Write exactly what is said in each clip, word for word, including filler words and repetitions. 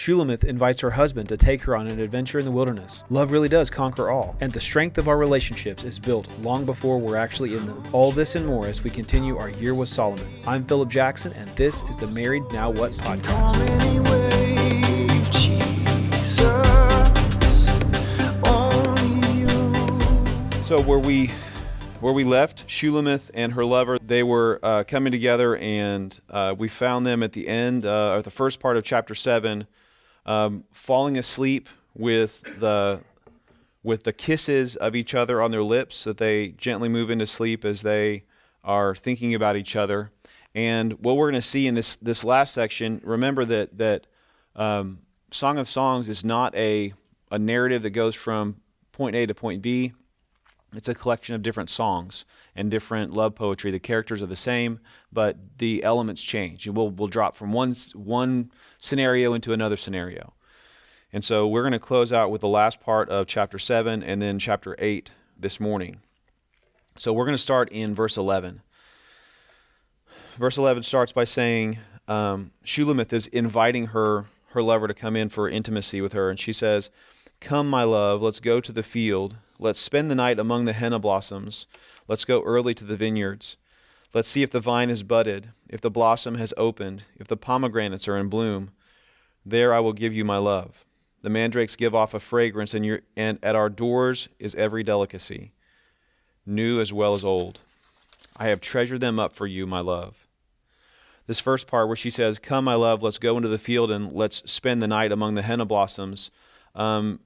Shulammite invites her husband to take her on an adventure in the wilderness. Love really does conquer all, and the strength of our relationships is built long before we're actually in them. All this and more as we continue our year with Solomon. I'm Philip Jackson, and this is the Married Now What podcast. So were we... Where we left, Shulammite and her lover, they were uh, coming together, and uh, we found them at the end, uh, or the first part of chapter seven, um, falling asleep with the with the kisses of each other on their lips, that they gently move into sleep as they are thinking about each other. And what we're going to see in this this last section, remember that that um, Song of Songs is not a a narrative that goes from point A to point B. It's a collection of different songs and different love poetry. The characters are the same, but the elements change. We'll, we'll drop from one, one scenario into another scenario. And so we're going to close out with the last part of chapter seven and then chapter eight this morning. So we're going to start in verse eleven. Verse eleven starts by saying, um, Shulammite is inviting her, her lover to come in for intimacy with her. And she says, "Come, my love, let's go to the field. Let's spend the night among the henna blossoms. Let's go early to the vineyards. Let's see if the vine has budded, if the blossom has opened, if the pomegranates are in bloom. There I will give you my love. The mandrakes give off a fragrance, and, your, and at our doors is every delicacy, new as well as old. I have treasured them up for you, my love." This first part where she says, "Come, my love, let's go into the field and let's spend the night among the henna blossoms," um,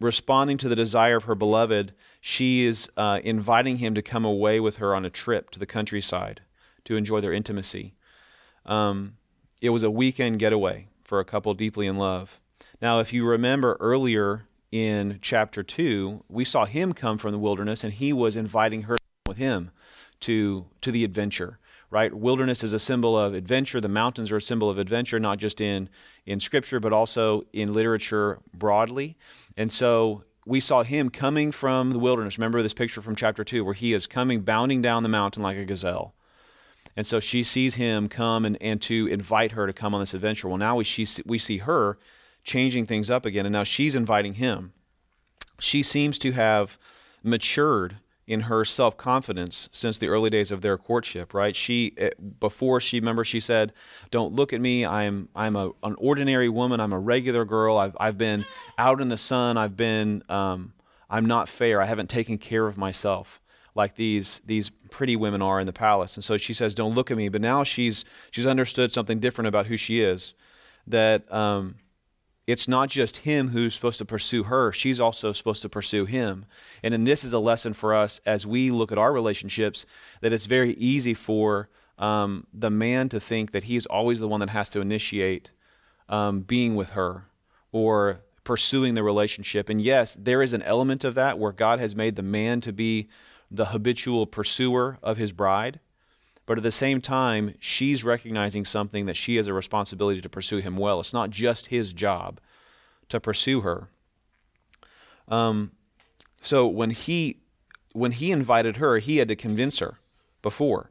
responding to the desire of her beloved, she is uh, inviting him to come away with her on a trip to the countryside to enjoy their intimacy. Um, it was a weekend getaway for a couple deeply in love. Now, if you remember earlier in chapter two, we saw him come from the wilderness, and he was inviting her with him to to the adventure. Right? Wilderness is a symbol of adventure. The mountains are a symbol of adventure, not just in, in Scripture, but also in literature broadly. And so we saw him coming from the wilderness. Remember this picture from chapter two where he is coming, bounding down the mountain like a gazelle. And so she sees him come and, and to invite her to come on this adventure. Well, now we, she, we see her changing things up again, and now she's inviting him. She seems to have matured in her self-confidence since the early days of their courtship, right? She, before she, remember, she said, "Don't look at me. I'm I'm a, an ordinary woman. I'm a regular girl. I've I've been out in the sun. I've been, um, I'm not fair. I haven't taken care of myself like these these pretty women are in the palace." And so she says, "Don't look at me." But now she's she's understood something different about who she is, that um, it's not just him who's supposed to pursue her. She's also supposed to pursue him. And then this is a lesson for us as we look at our relationships, that it's very easy for um, the man to think that he's always the one that has to initiate um, being with her or pursuing the relationship. And yes, there is an element of that where God has made the man to be the habitual pursuer of his bride. But at the same time, she's recognizing something, that she has a responsibility to pursue him well. It's not just his job to pursue her. Um, so when he when he invited her, he had to convince her before.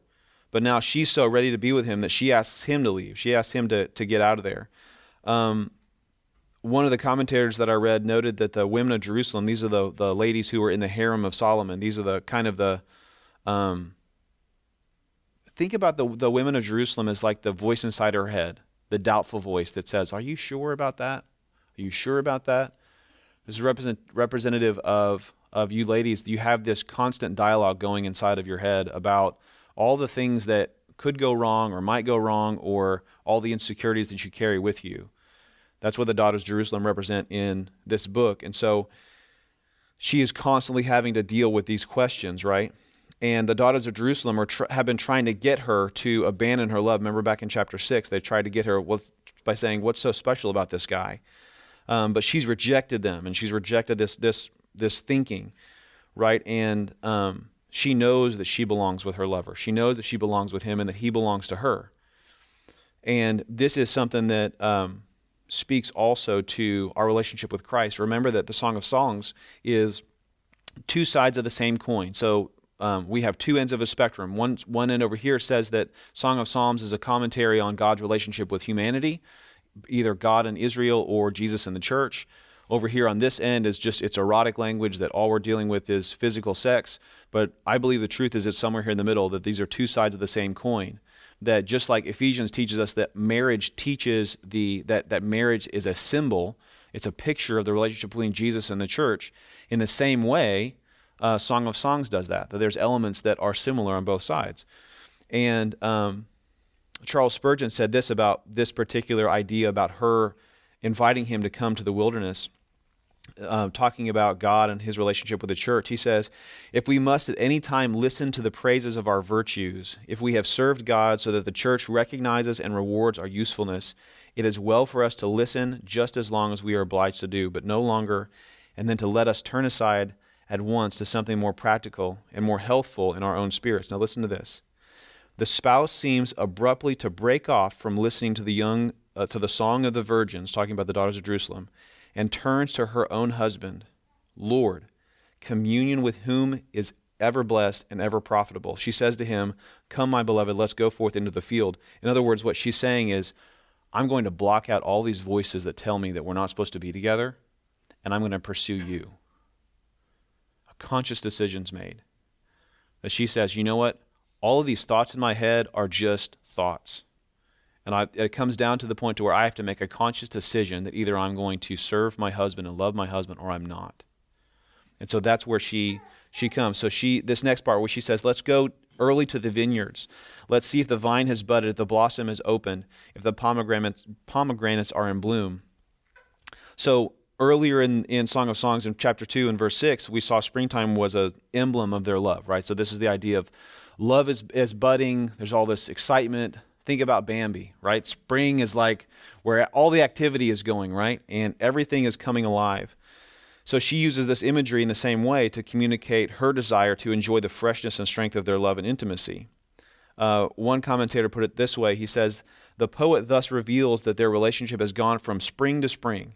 But now she's so ready to be with him that she asks him to leave. She asks him to, to get out of there. Um, one of the commentators that I read noted that the women of Jerusalem, these are the, the ladies who were in the harem of Solomon. These are the kind of the... Um, Think about the, the women of Jerusalem as like the voice inside her head, the doubtful voice that says, "Are you sure about that? Are you sure about that?" This is represent, representative of, of you ladies. You have this constant dialogue going inside of your head about all the things that could go wrong or might go wrong, or all the insecurities that you carry with you. That's what the daughters of Jerusalem represent in this book. And so she is constantly having to deal with these questions, right? And the daughters of Jerusalem are tr- have been trying to get her to abandon her love. Remember back in chapter six, they tried to get her with, by saying, "What's so special about this guy?" Um, but she's rejected them, and she's rejected this this this thinking, right? And um, she knows that she belongs with her lover. She knows that she belongs with him and that he belongs to her. And this is something that um, speaks also to our relationship with Christ. Remember that the Song of Songs is two sides of the same coin. So Um, we have two ends of a spectrum. One, one end over here says that Song of Psalms is a commentary on God's relationship with humanity either God and Israel or Jesus and the church. Over here on this end is just, it's erotic language that all we're dealing with is physical sex. But I believe the truth is it's somewhere here in the middle, that these are two sides of the same coin. That just like Ephesians teaches us that marriage teaches the that, that marriage is a symbol, it's a picture of the relationship between Jesus and the church. In the same way, uh, Song of Songs does that, that there's elements that are similar on both sides. And um, Charles Spurgeon said this about this particular idea about her inviting him to come to the wilderness. Uh, talking about God and his relationship with the church, he says, if we must at any time listen to the praises of our virtues, if we have served God so that the church recognizes and rewards our usefulness, it is well for us to listen just as long as we are obliged to do, but no longer, and then to let us turn aside at once to something more practical and more healthful in our own spirits. Now listen to this. The spouse seems abruptly to break off from listening to the young, uh, to the song of the virgins, talking about the daughters of Jerusalem, and turns to her own husband, Lord, communion with whom is ever blessed and ever profitable. She says to him, come, my beloved, let's go forth into the field. In other words, what she's saying is, I'm going to block out all these voices that tell me that we're not supposed to be together, and I'm going to pursue you. A conscious decision's made. That she says, you know what? All of these thoughts in my head are just thoughts. And I, it comes down to the point to where I have to make a conscious decision that either I'm going to serve my husband and love my husband, or I'm not. And so that's where she she comes. So she this next part where she says, let's go early to the vineyards. Let's see if the vine has budded, if the blossom is open, if the pomegranates, pomegranates are in bloom. So earlier in, in Song of Songs in chapter two and verse six, we saw springtime was an emblem of their love, right? So this is the idea of love is, is budding. There's all this excitement. Think about Bambi, right? Spring is like where all the activity is going, right? And everything is coming alive. So she uses this imagery in the same way to communicate her desire to enjoy the freshness and strength of their love and intimacy. Uh, one commentator put it this way. He says, the poet thus reveals that their relationship has gone from spring to spring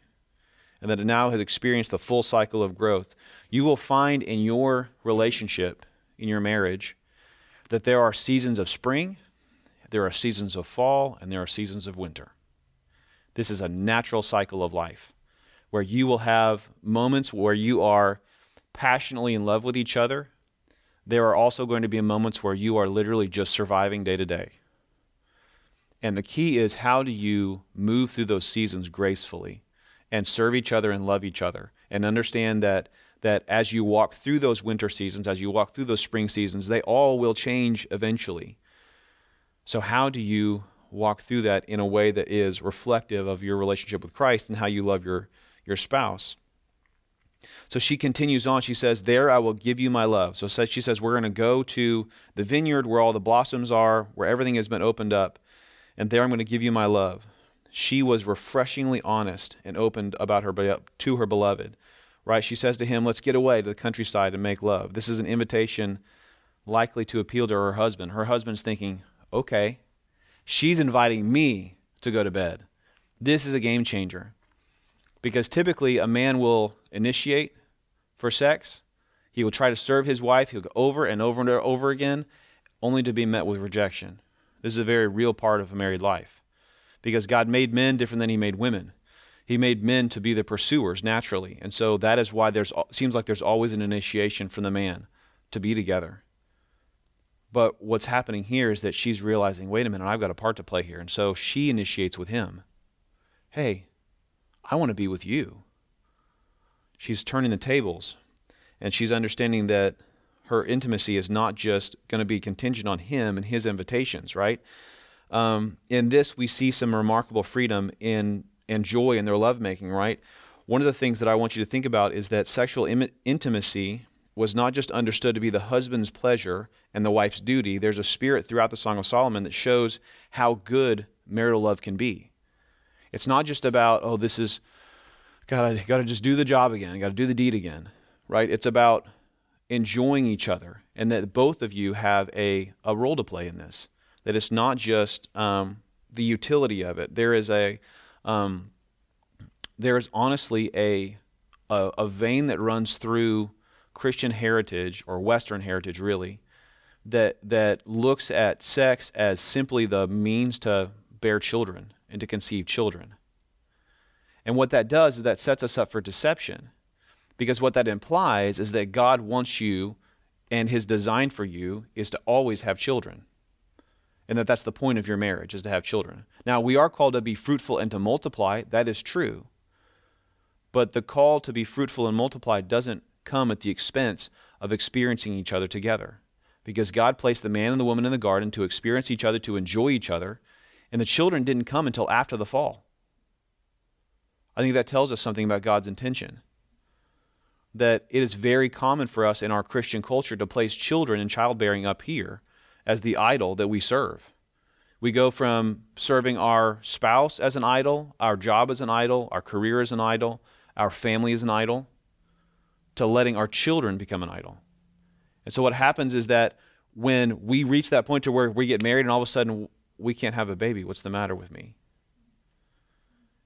and that it now has experienced the full cycle of growth. You will find in your relationship, in your marriage, that there are seasons of spring, there are seasons of fall, and there are seasons of winter. This is a natural cycle of life where you will have moments where you are passionately in love with each other. There are also going to be moments where you are literally just surviving day to day. And the key is, how do you move through those seasons gracefully and serve each other and love each other, and understand that that as you walk through those winter seasons, as you walk through those spring seasons, they all will change eventually. So how do you walk through that in a way that is reflective of your relationship with Christ and how you love your, your spouse? So she continues on. She says, there I will give you my love. So she says, we're going to go to the vineyard where all the blossoms are, where everything has been opened up, and there I'm going to give you my love. She was refreshingly honest and open about her to her beloved. Right? She says to him, let's get away to the countryside and make love. This is an invitation likely to appeal to her husband. Her husband's thinking, okay, she's inviting me to go to bed. This is a game changer, because typically a man will initiate for sex. He will try to serve his wife. He'll go over and over and over again, only to be met with rejection. This is a very real part of a married life, because God made men different than he made women. He made men to be the pursuers naturally. And so that is why there's seems like there's always an initiation from the man to be together. But what's happening here is that she's realizing, wait a minute, I've got a part to play here. And so she initiates with him. Hey, I want to be with you. She's turning the tables, and she's understanding that her intimacy is not just going to be contingent on him and his invitations, right? Um, in this, we see some remarkable freedom in and joy in their lovemaking, right? One of the things that I want you to think about is that sexual im- intimacy was not just understood to be the husband's pleasure and the wife's duty. There's a spirit throughout the Song of Solomon that shows how good marital love can be. It's not just about, oh, this is, God, I got to just do the job again. I got to do the deed again, right? It's about enjoying each other, and that both of you have a, a role to play in this, that it's not just um, the utility of it. There is a, um, there is honestly a, a, a vein that runs through Christian heritage, or Western heritage really, that that looks at sex as simply the means to bear children and to conceive children. And what that does is that sets us up for deception, because what that implies is that God wants you, and his design for you is to always have children, and that that's the point of your marriage, is to have children. Now, we are called to be fruitful and to multiply. That is true. But the call to be fruitful and multiply doesn't come at the expense of experiencing each other together, because God placed the man and the woman in the garden to experience each other, to enjoy each other, and the children didn't come until after the fall. I think that tells us something about God's intention, that it is very common for us in our Christian culture to place children and childbearing up here as the idol that we serve. We go from serving our spouse as an idol, our job as an idol, our career as an idol, our family as an idol, to letting our children become an idol. And so what happens is that when we reach that point to where we get married and all of a sudden we can't have a baby, what's the matter with me?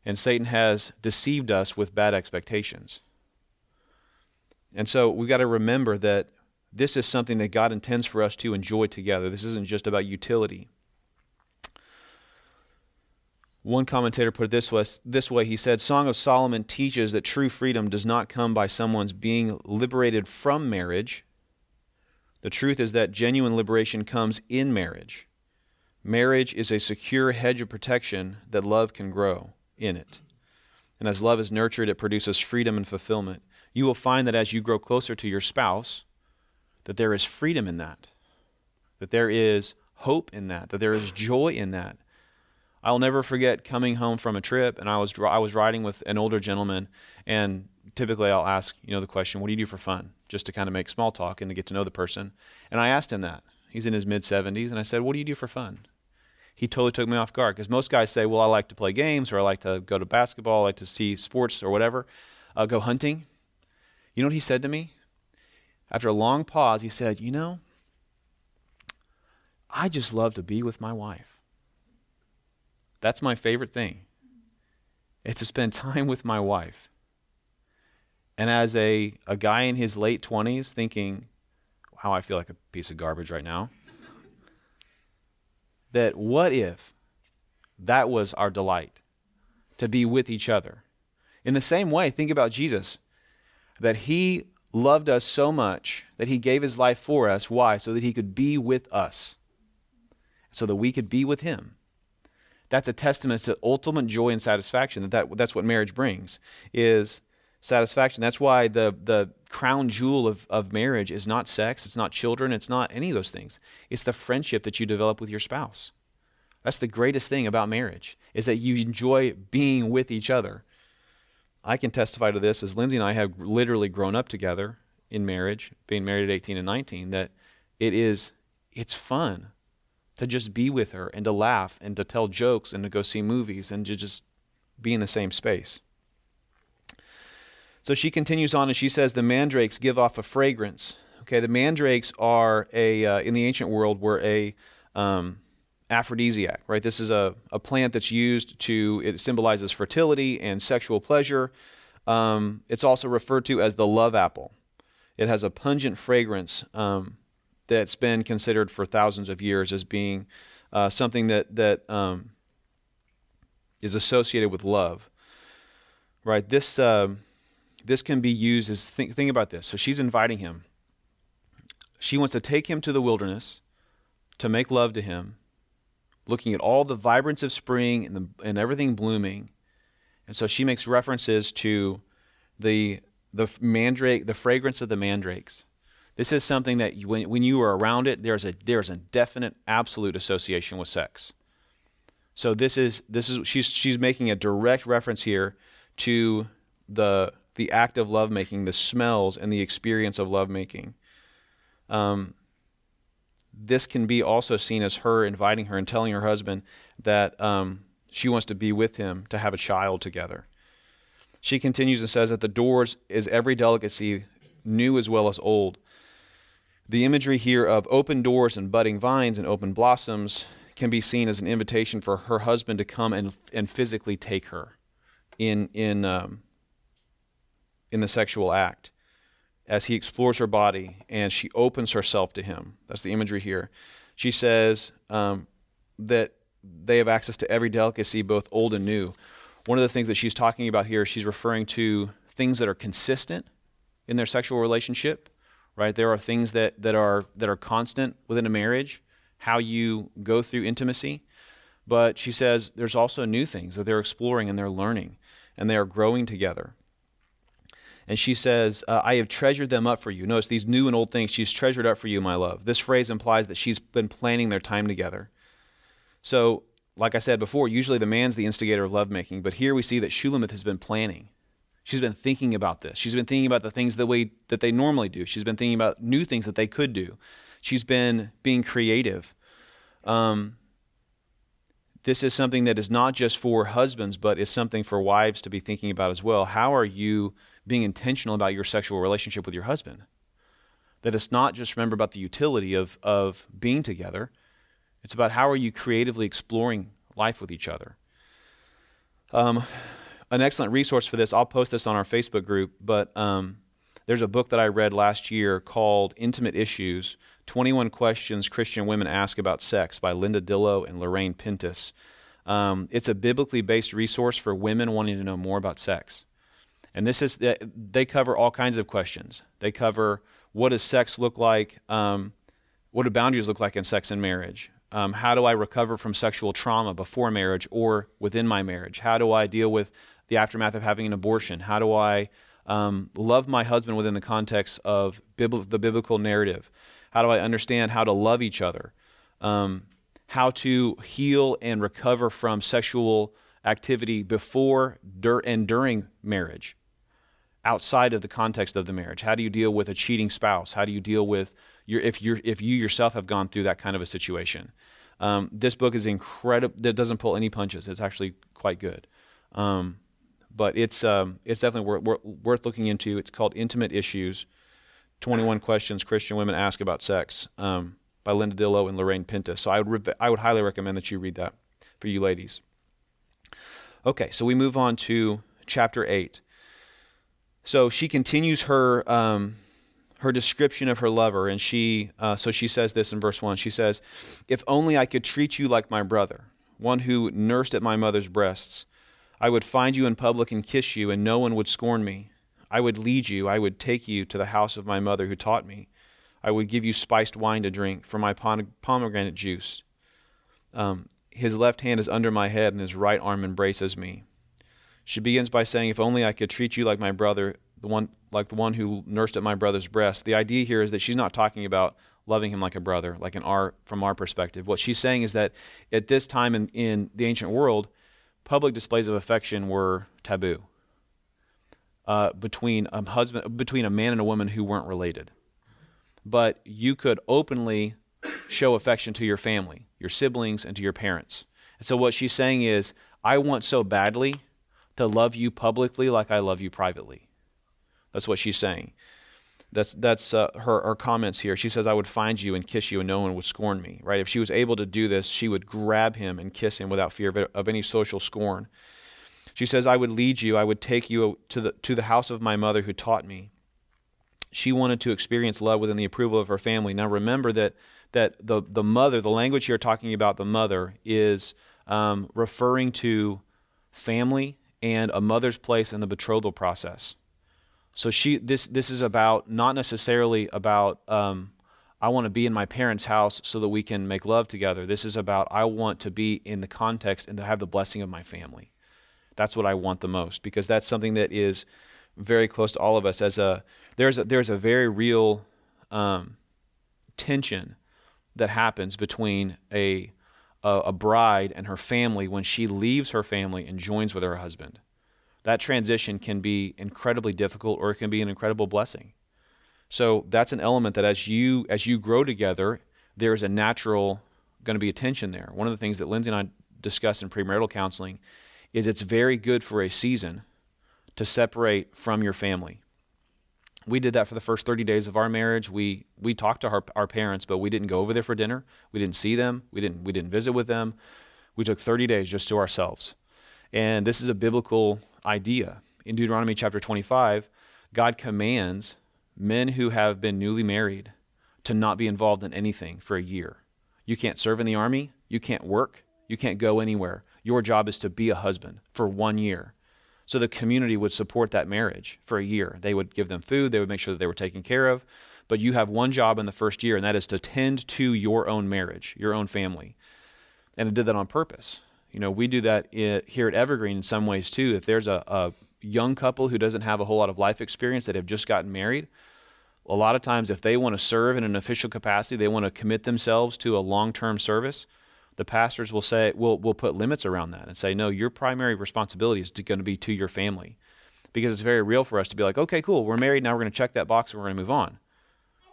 And Satan has deceived us with bad expectations. And so we've got to remember that this is something that God intends for us to enjoy together. This isn't just about utility. One commentator put it this way, this way, he said, Song of Solomon teaches that true freedom does not come by someone's being liberated from marriage. The truth is that genuine liberation comes in marriage. Marriage is a secure hedge of protection that love can grow in it. And as love is nurtured, it produces freedom and fulfillment. You will find that as you grow closer to your spouse, that there is freedom in that, that there is hope in that, that there is joy in that. I'll never forget coming home from a trip, and I was I was riding with an older gentleman, and typically I'll ask, you know, the question, what do you do for fun? Just to kind of make small talk and to get to know the person. And I asked him that. He's in his mid seventies, and I said, what do you do for fun? He totally took me off guard, because most guys say, well, I like to play games, or I like to go to basketball, I like to see sports or whatever, uh, go hunting. You know what he said to me? After a long pause, he said, you know, I just love to be with my wife. That's my favorite thing, is to spend time with my wife. And as a, a guy in his late twenties thinking, wow, I feel like a piece of garbage right now, that what if that was our delight, to be with each other? In the same way, think about Jesus, that he loved us so much that he gave his life for us. Why? So that he could be with us, so that we could be with him. That's a testament to ultimate joy and satisfaction. That, that that's what marriage brings, is satisfaction. That's why the the crown jewel of, of marriage is not sex, it's not children, it's not any of those things. It's the friendship that you develop with your spouse. That's the greatest thing about marriage, is that you enjoy being with each other. I can testify to this, as Lindsay and I have literally grown up together in marriage, being married at eighteen and nineteen, that it is it's fun to just be with her and to laugh and to tell jokes and to go see movies and to just be in the same space. So she continues on and she says, the mandrakes give off a fragrance. Okay, the mandrakes are a, uh, in the ancient world, were a um, aphrodisiac, right? This is a, a plant that's used to, it symbolizes fertility and sexual pleasure. Um, it's also referred to as the love apple. It has a pungent fragrance, um, that's been considered for thousands of years as being uh, something that that um, is associated with love, right? This uh, this can be used as, think, think about this. So she's inviting him. She wants to take him to the wilderness to make love to him, looking at all the vibrance of spring and, the, and everything blooming. And so she makes references to the the mandrake, the fragrance of the mandrakes. This is something that you, when, when you are around it, there's a there's a definite absolute association with sex. So this is this is she's she's making a direct reference here to the the act of lovemaking, the smells and the experience of lovemaking. Um, this can be also seen as her inviting her and telling her husband that um, she wants to be with him, to have a child together. She continues and says that the doors is every delicacy, new as well as old. The imagery here of open doors and budding vines and open blossoms can be seen as an invitation for her husband to come and and physically take her in in um, in the sexual act, as he explores her body and she opens herself to him. That's the imagery here. She says um, that they have access to every delicacy, both old and new. One of the things that she's talking about here, she's referring to things that are consistent in their sexual relationship, right? There are things that that are that are constant within a marriage, how you go through intimacy. But she says there's also new things that they're exploring and they're learning and they are growing together. And she says, uh, I have treasured them up for you. Notice these new and old things she's treasured up for you, my love. This phrase implies that she's been planning their time together. So, like I said before, usually the man's the instigator of lovemaking, but here we see that Shulammite has been planning. She's been thinking about this. She's been thinking about the things that we, that they normally do. She's been thinking about new things that they could do. She's been being creative. Um, this is something that is not just for husbands, but is something for wives to be thinking about as well. How are you being intentional about your sexual relationship with your husband? That it's not just, remember, about the utility of, of being together. It's about how are you creatively exploring life with each other. Um, an excellent resource for this, I'll post this on our Facebook group, but um, there's a book that I read last year called Intimate Issues, twenty-one Questions Christian Women Ask About Sex by Linda Dillow and Lorraine Pintus. Um, it's a biblically based resource for women wanting to know more about sex. And this is, they cover all kinds of questions. They cover what does sex look like, um, what do boundaries look like in sex and marriage? Um, how do I recover from sexual trauma before marriage or within my marriage? How do I deal with the aftermath of having an abortion? How do I um, love my husband within the context of bibl- the biblical narrative? How do I understand how to love each other? Um, how to heal and recover from sexual activity before dur- and during marriage, outside of the context of the marriage? How do you deal with a cheating spouse? How do you deal with your, if you if you yourself have gone through that kind of a situation? Um, this book is incredible. That doesn't pull any punches. It's actually quite good. Um, but it's um, it's definitely wor- wor- worth looking into. It's called Intimate Issues, twenty-one Questions Christian Women Ask About Sex, um, by Linda Dillow and Lorraine Pintus. So I would re- I would highly recommend that you read that for you ladies. Okay, so we move on to chapter eight. So she continues her um, her description of her lover, and she uh, so she says this in verse one. She says, "If only I could treat you like my brother, one who nursed at my mother's breasts. I would find you in public and kiss you, and no one would scorn me. I would lead you, I would take you to the house of my mother who taught me. I would give you spiced wine to drink from my pomegranate juice. Um, His left hand is under my head and his right arm embraces me." She begins by saying, if only I could treat you like my brother, the one like the one who nursed at my brother's breast. The idea here is that she's not talking about loving him like a brother, like in our from our perspective. What she's saying is that at this time in, in the ancient world, public displays of affection were taboo uh, between a husband, between a man and a woman who weren't related. But you could openly show affection to your family, your siblings, and to your parents. And so what she's saying is, I want so badly to love you publicly like I love you privately. That's what she's saying. That's that's uh, her, her comments here. She says, I would find you and kiss you and no one would scorn me, right? If she was able to do this, she would grab him and kiss him without fear of, of any social scorn. She says, I would lead you, I would take you to the to the house of my mother who taught me. She wanted to experience love within the approval of her family. Now remember that that the the mother, the language here talking about the mother is um, referring to family and a mother's place in the betrothal process. So she this this is about, not necessarily about, um, I want to be in my parents' house so that we can make love together. This is about, I want to be in the context and to have the blessing of my family. That's what I want the most, because that's something that is very close to all of us. As a there's a, there's a very real um, tension that happens between a, a a bride and her family when she leaves her family and joins with her husband. That transition can be incredibly difficult, or it can be an incredible blessing. So that's an element that as you as you grow together, there is a natural going to be a tension there. One of the things that Lindsay and I discussed in premarital counseling is it's very good for a season to separate from your family. We did that for the first thirty days of our marriage. We we talked to our, our parents, but we didn't go over there for dinner. We didn't see them. We didn't we didn't visit with them. We took thirty days just to ourselves. And this is a biblical idea. In Deuteronomy chapter twenty-five, God commands men who have been newly married to not be involved in anything for a year. You can't serve in the army. You can't work. You can't go anywhere. your job is to be a husband for one year. So the community would support that marriage for a year. They would give them food. They would make sure that they were taken care of. But you have one job in the first year, and that is to tend to your own marriage, your own family. And it did that on purpose. You know, we do that here at Evergreen in some ways too. If there's a, a young couple who doesn't have a whole lot of life experience that have just gotten married, a lot of times if they want to serve in an official capacity, they want to commit themselves to a long-term service, the pastors will say, we'll, we'll put limits around that and say, no, your primary responsibility is to, going to be to your family. Because it's very real for us to be like, okay, cool, we're married, now we're going to check that box and we're going to move on.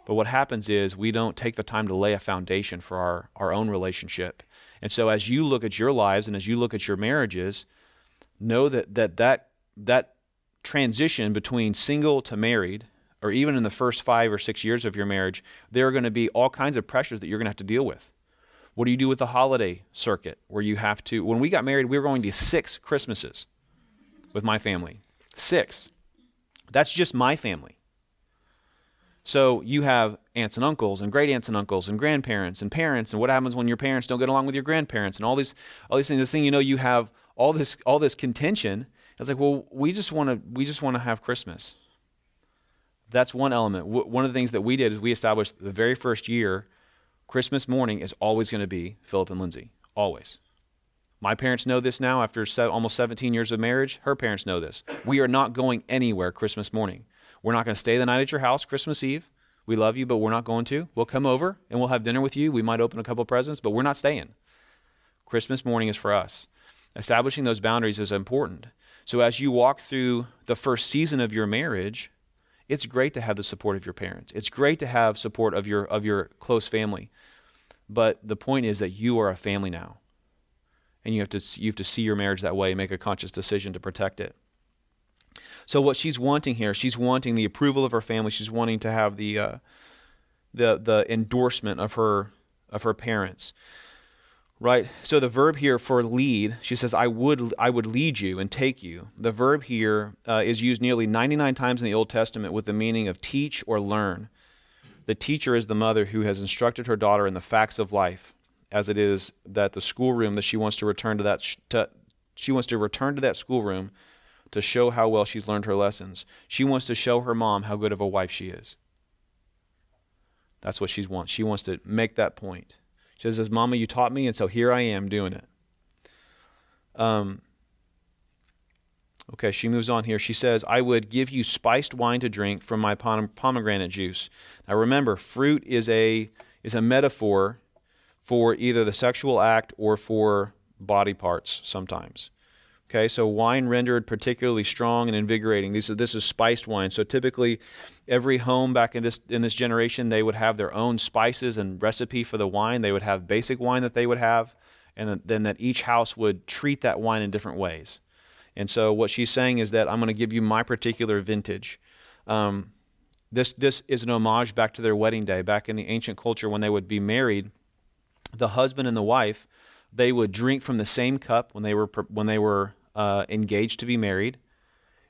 But what happens is we don't take the time to lay a foundation for our, our own relationship. And so as you look at your lives and as you look at your marriages, know that that that, that transition between single to married, or even in the first five or six years of your marriage, there are going to be all kinds of pressures that you're going to have to deal with. What do you do with the holiday circuit where you have to, when we got married, we were going to six Christmases with my family. Six. That's just my family. So you have aunts and uncles and great aunts and uncles and grandparents and parents, and what happens when your parents don't get along with your grandparents and all these, all these things. This thing, you know, you have all this, all this contention. It's like, well, we just want to, we just want to have Christmas. That's one element. W- one of the things that we did is we established the very first year Christmas morning is always going to be Philip and Lindsay, always. My parents know this now after se- almost seventeen years of marriage. Her parents know this. We are not going anywhere Christmas morning. We're not going to stay the night at your house Christmas Eve. We love you, but we're not going to. We'll come over and we'll have dinner with you. We might open a couple presents, but we're not staying. Christmas morning is for us. Establishing those boundaries is important. So as you walk through the first season of your marriage, it's great to have the support of your parents. It's great to have support of your of your close family. But the point is that you are a family now. And you have to you have to see your marriage that way and make a conscious decision to protect it. So what she's wanting here, she's wanting the approval of her family. She's wanting to have the uh, the the endorsement of her of her parents. Right? So the verb here for lead, she says, I would I would lead you and take you. The verb here uh, is used nearly ninety-nine times in the Old Testament with the meaning of teach or learn. The teacher is the mother who has instructed her daughter in the facts of life, as it is that the schoolroom that she wants to return to that sh- to, she wants to return to that schoolroom to show how well she's learned her lessons. She wants to show her mom how good of a wife she is. That's what she wants. She wants to make that point. She says, Mama, you taught me, and so here I am doing it. Um, okay, she moves on here. She says, I would give you spiced wine to drink from my pomegranate juice. Now remember, fruit is a is a metaphor for either the sexual act or for body parts sometimes. Okay, so wine rendered particularly strong and invigorating. These are, this is spiced wine. So typically, every home back in this in this generation, they would have their own spices and recipe for the wine. They would have basic wine that they would have, and then that each house would treat that wine in different ways. And so what she's saying is that I'm going to give you my particular vintage. Um, this this is an homage back to their wedding day. Back in the ancient culture, when they would be married, the husband and the wife, they would drink from the same cup when they were when they were uh, engaged to be married,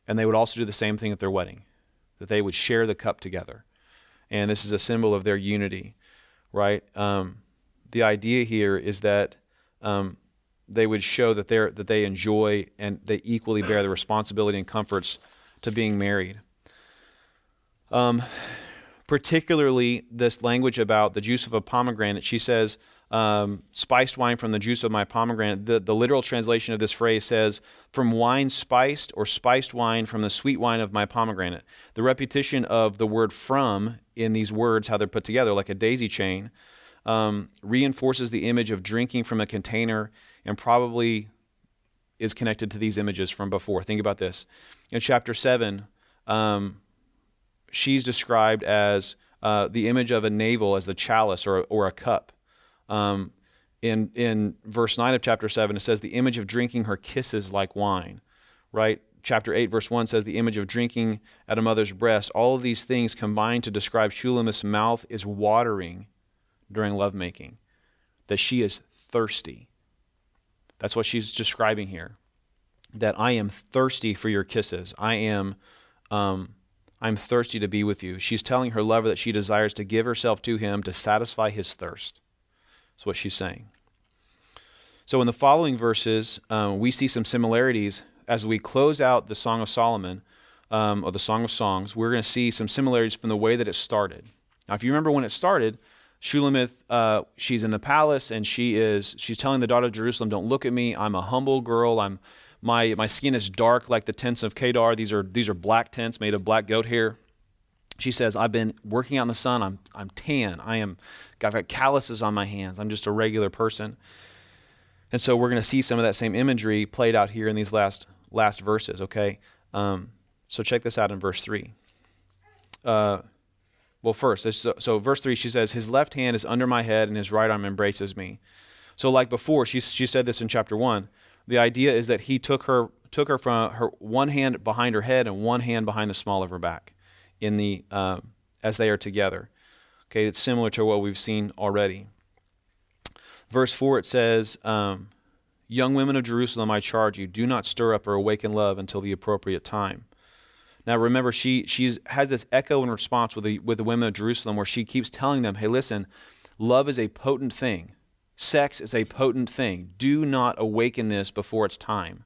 and they would also do the same thing at their wedding, that they would share the cup together. And this is a symbol of their unity, right? Um, the idea here is that um, they would show that they that they enjoy and they equally bear the responsibility and comforts to being married. Um, particularly this language about the juice of a pomegranate, she says, Um, spiced wine from the juice of my pomegranate. The, the literal translation of this phrase says, from wine spiced, or spiced wine from the sweet wine of my pomegranate. The repetition of the word from in these words, how they're put together like a daisy chain, um, reinforces the image of drinking from a container and probably is connected to these images from before. Think about this. In chapter seven, um, she's described as uh, the image of a navel as the chalice or, or a cup. Um, in in verse nine of chapter seven, it says the image of drinking her kisses like wine, right? Chapter eight, verse one says the image of drinking at a mother's breast. All of these things combined to describe Shulammite's mouth is watering during lovemaking, that she is thirsty. That's what she's describing here, that I am thirsty for your kisses. I am um, I'm thirsty to be with you. She's telling her lover that she desires to give herself to him to satisfy his thirst. That's what she's saying. So in the following verses, um, we see some similarities as we close out the Song of Solomon, um, or the Song of Songs. We're going to see some similarities from the way that it started. Now, if you remember when it started, Shulammite, uh, she's in the palace, and she is she's telling the daughter of Jerusalem, "Don't look at me. I'm a humble girl. I'm my my skin is dark like the tents of Kedar. These are these are black tents made of black goat hair." She says, "I've been working out in the sun. I'm I'm tan. I am. I've got calluses on my hands. I'm just a regular person." And so we're going to see some of that same imagery played out here in these last last verses. Okay, um, so check this out in verse three. Uh, well, first, so, so verse three, she says, "His left hand is under my head, and his right arm embraces me." So, like before, she she said this in chapter one. The idea is that he took her took her from her one hand behind her head and one hand behind the small of her back, in the uh, as they are together. Okay, it's similar to what we've seen already. Verse four, it says, um, "Young women of Jerusalem, I charge you, do not stir up or awaken love until the appropriate time." Now remember, she she's, has this echo and response with the, with the women of Jerusalem, where she keeps telling them, hey, listen, love is a potent thing. Sex is a potent thing. Do not awaken this before it's time.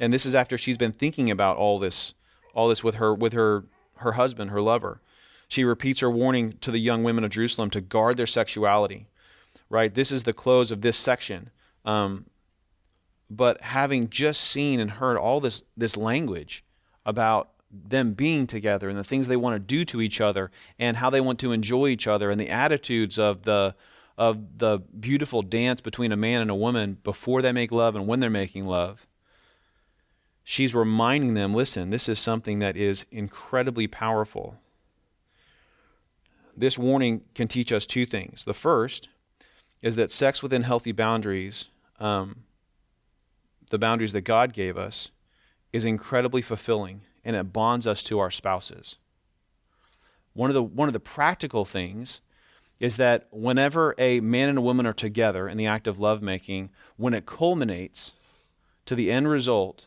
And this is after she's been thinking about all this, all this with her with her her husband, her lover. She repeats her warning to the young women of Jerusalem to guard their sexuality. Right, this is the close of this section, um, but having just seen and heard all this this language about them being together and the things they want to do to each other and how they want to enjoy each other and the attitudes of the of the beautiful dance between a man and a woman before they make love and when they're making love, she's reminding them, listen, this is something that is incredibly powerful. This warning can teach us two things. The first is that sex within healthy boundaries, um, the boundaries that God gave us, is incredibly fulfilling, and it bonds us to our spouses. One of the one of the practical things is that whenever a man and a woman are together in the act of lovemaking, when it culminates to the end result,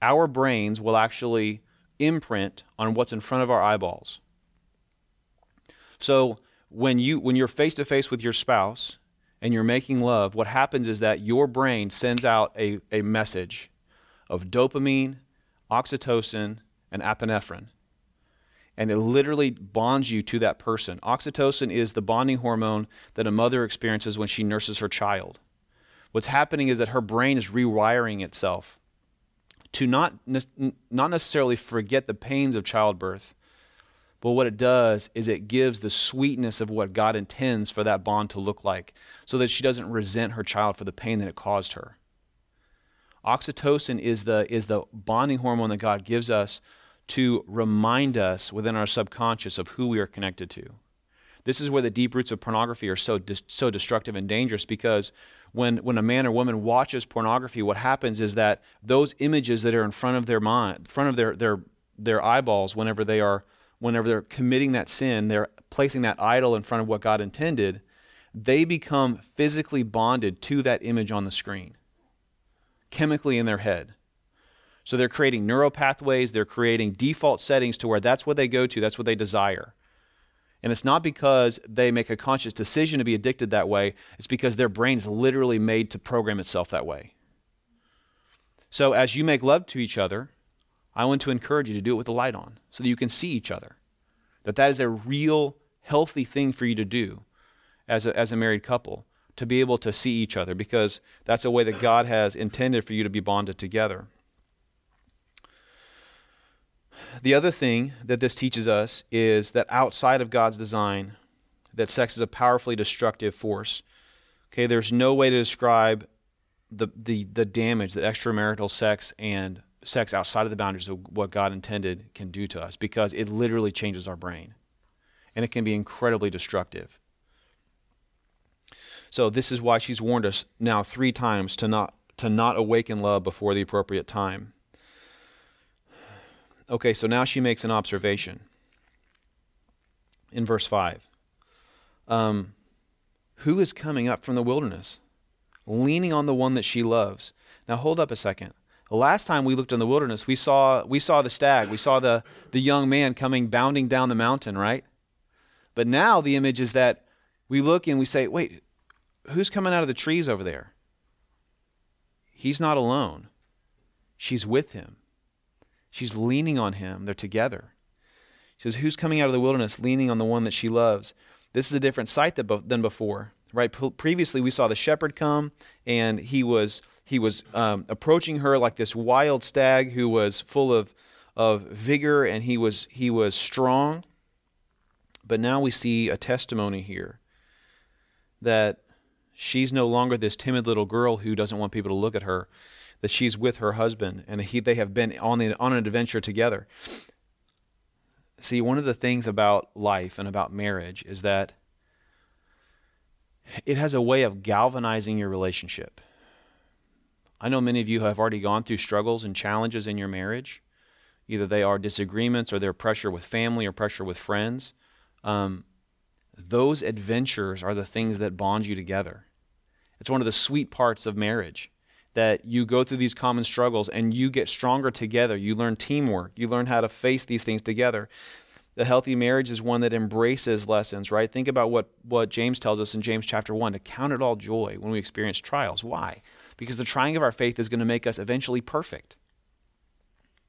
our brains will actually imprint on what's in front of our eyeballs. So when you when you're face to face with your spouse and you're making love, what happens is that your brain sends out a, a message of dopamine, oxytocin, and epinephrine. And it literally bonds you to that person. Oxytocin is the bonding hormone that a mother experiences when she nurses her child. What's happening is that her brain is rewiring itself to not, ne- not necessarily forget the pains of childbirth, but what it does is it gives the sweetness of what God intends for that bond to look like, so that she doesn't resent her child for the pain that it caused her. Oxytocin is the is the bonding hormone that God gives us to remind us within our subconscious of who we are connected to. This is where the deep roots of pornography are so dis- so destructive and dangerous, because when when a man or woman watches pornography, what happens is that those images that are in front of their mind, front of their their their eyeballs, whenever they are whenever they're committing that sin, they're placing that idol in front of what God intended, they become physically bonded to that image on the screen, chemically in their head. So they're creating neural pathways, they're creating default settings to where that's what they go to, that's what they desire. And it's not because they make a conscious decision to be addicted that way, it's because their brain's literally made to program itself that way. So as you make love to each other, I want to encourage you to do it with the light on so that you can see each other. That that is a real healthy thing for you to do as a, as a married couple, to be able to see each other, because that's a way that God has intended for you to be bonded together. The other thing that this teaches us is that outside of God's design, that sex is a powerfully destructive force. Okay, there's no way to describe the the, the damage that extramarital sex and sex outside of the boundaries of what God intended can do to us, because it literally changes our brain, and it can be incredibly destructive. So this is why she's warned us now three times to not to not awaken love before the appropriate time. Okay, so now she makes an observation in verse five. Um, who is coming up from the wilderness, leaning on the one that she loves? Now hold up a second. Last time we looked in the wilderness, we saw we saw the stag, we saw the, the young man coming bounding down the mountain, right? But now the image is that we look and we say, wait, who's coming out of the trees over there? He's not alone. She's with him. She's leaning on him. They're together. She says, who's coming out of the wilderness leaning on the one that she loves? This is a different sight than before, right? Previously, we saw the shepherd come, and he was he was um, approaching her like this wild stag who was full of of vigor, and he was he was strong. But now we see a testimony here that she's no longer this timid little girl who doesn't want people to look at her, that she's with her husband, and he, they have been on, the, on an adventure together. See, one of the things about life and about marriage is that it has a way of galvanizing your relationship. I know many of you have already gone through struggles and challenges in your marriage. Either they are disagreements or they're pressure with family or pressure with friends. Um, those adventures are the things that bond you together. It's one of the sweet parts of marriage, that you go through these common struggles and you get stronger together. You learn teamwork. You learn how to face these things together. The healthy marriage is one that embraces lessons, right? Think about what, what James tells us in James chapter one, to count it all joy when we experience trials. Why? Because the trying of our faith is going to make us eventually perfect.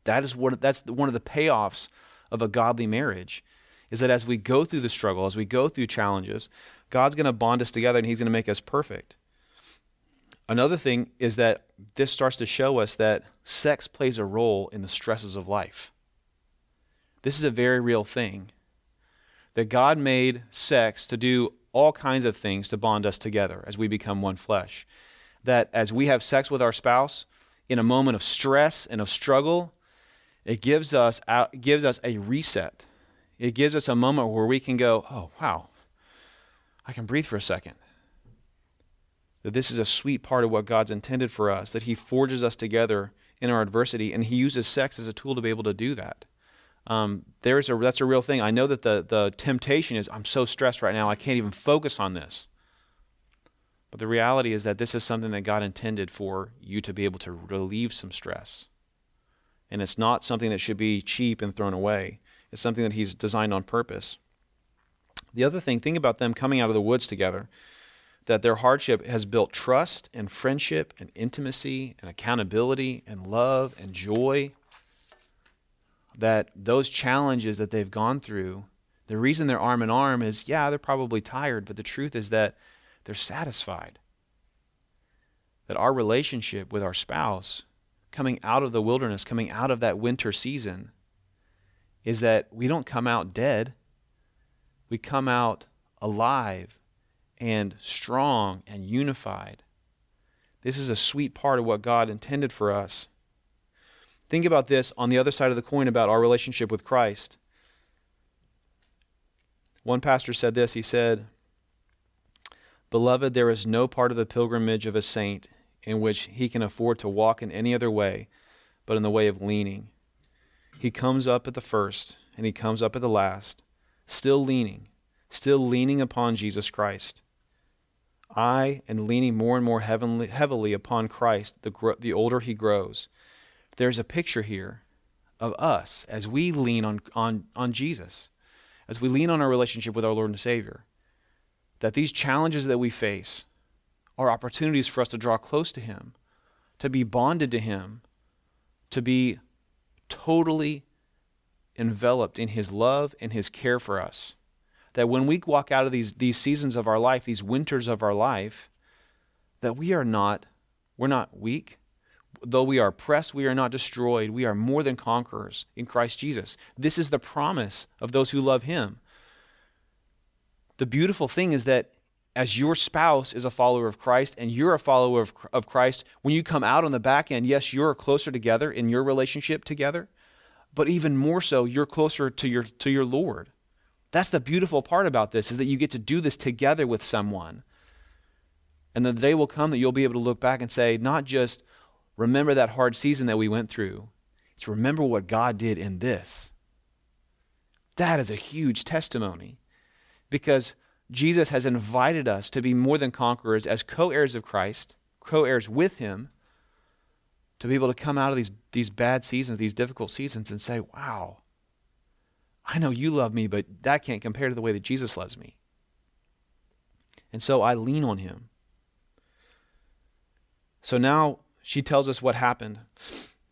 That is what, that's one of the payoffs of a godly marriage, is that as we go through the struggle, as we go through challenges, God's going to bond us together and he's going to make us perfect. Another thing is that this starts to show us that sex plays a role in the stresses of life. This is a very real thing, that God made sex to do all kinds of things to bond us together as we become one flesh. That as we have sex with our spouse in a moment of stress and of struggle, it gives us it gives us a reset. It gives us a moment where we can go, oh, wow, I can breathe for a second. That this is a sweet part of what God's intended for us, that he forges us together in our adversity, and he uses sex as a tool to be able to do that. Um, there's a, that's a real thing. I know that the, the temptation is, I'm so stressed right now, I can't even focus on this. But the reality is that this is something that God intended for you to be able to relieve some stress. And it's not something that should be cheap and thrown away. It's something that he's designed on purpose. The other thing, think about them coming out of the woods together, that their hardship has built trust and friendship and intimacy and accountability and love and joy, that those challenges that they've gone through, the reason they're arm in arm is, yeah, they're probably tired, but the truth is that they're satisfied. That our relationship with our spouse, coming out of the wilderness, coming out of that winter season, is that we don't come out dead. We come out alive and strong and unified. This is a sweet part of what God intended for us. Think about this on the other side of the coin about our relationship with Christ. One pastor said this, he said, "Beloved, there is no part of the pilgrimage of a saint in which he can afford to walk in any other way but in the way of leaning. He comes up at the first and he comes up at the last, still leaning, still leaning upon Jesus Christ. I am leaning more and more heavenly, heavily upon Christ the, gro- the older he grows." There's a picture here of us as we lean on, on, on Jesus, as we lean on our relationship with our Lord and Savior, that these challenges that we face are opportunities for us to draw close to him, to be bonded to him, to be totally enveloped in his love and his care for us. That when we walk out of these these seasons of our life, these winters of our life, that we are not, we're not weak. Though we are oppressed, we are not destroyed. We are more than conquerors in Christ Jesus. This is the promise of those who love him. The beautiful thing is that as your spouse is a follower of Christ and you're a follower of, of Christ, when you come out on the back end, yes, you're closer together in your relationship together, but even more so, you're closer to your to your Lord. That's the beautiful part about this, is that you get to do this together with someone. And the day will come that you'll be able to look back and say, not just remember that hard season that we went through, it's remember what God did in this. That is a huge testimony, because Jesus has invited us to be more than conquerors as co-heirs of Christ, co-heirs with him, to be able to come out of these, these bad seasons, these difficult seasons, and say, wow, I know you love me, but that can't compare to the way that Jesus loves me. And so I lean on him. So now she tells us what happened.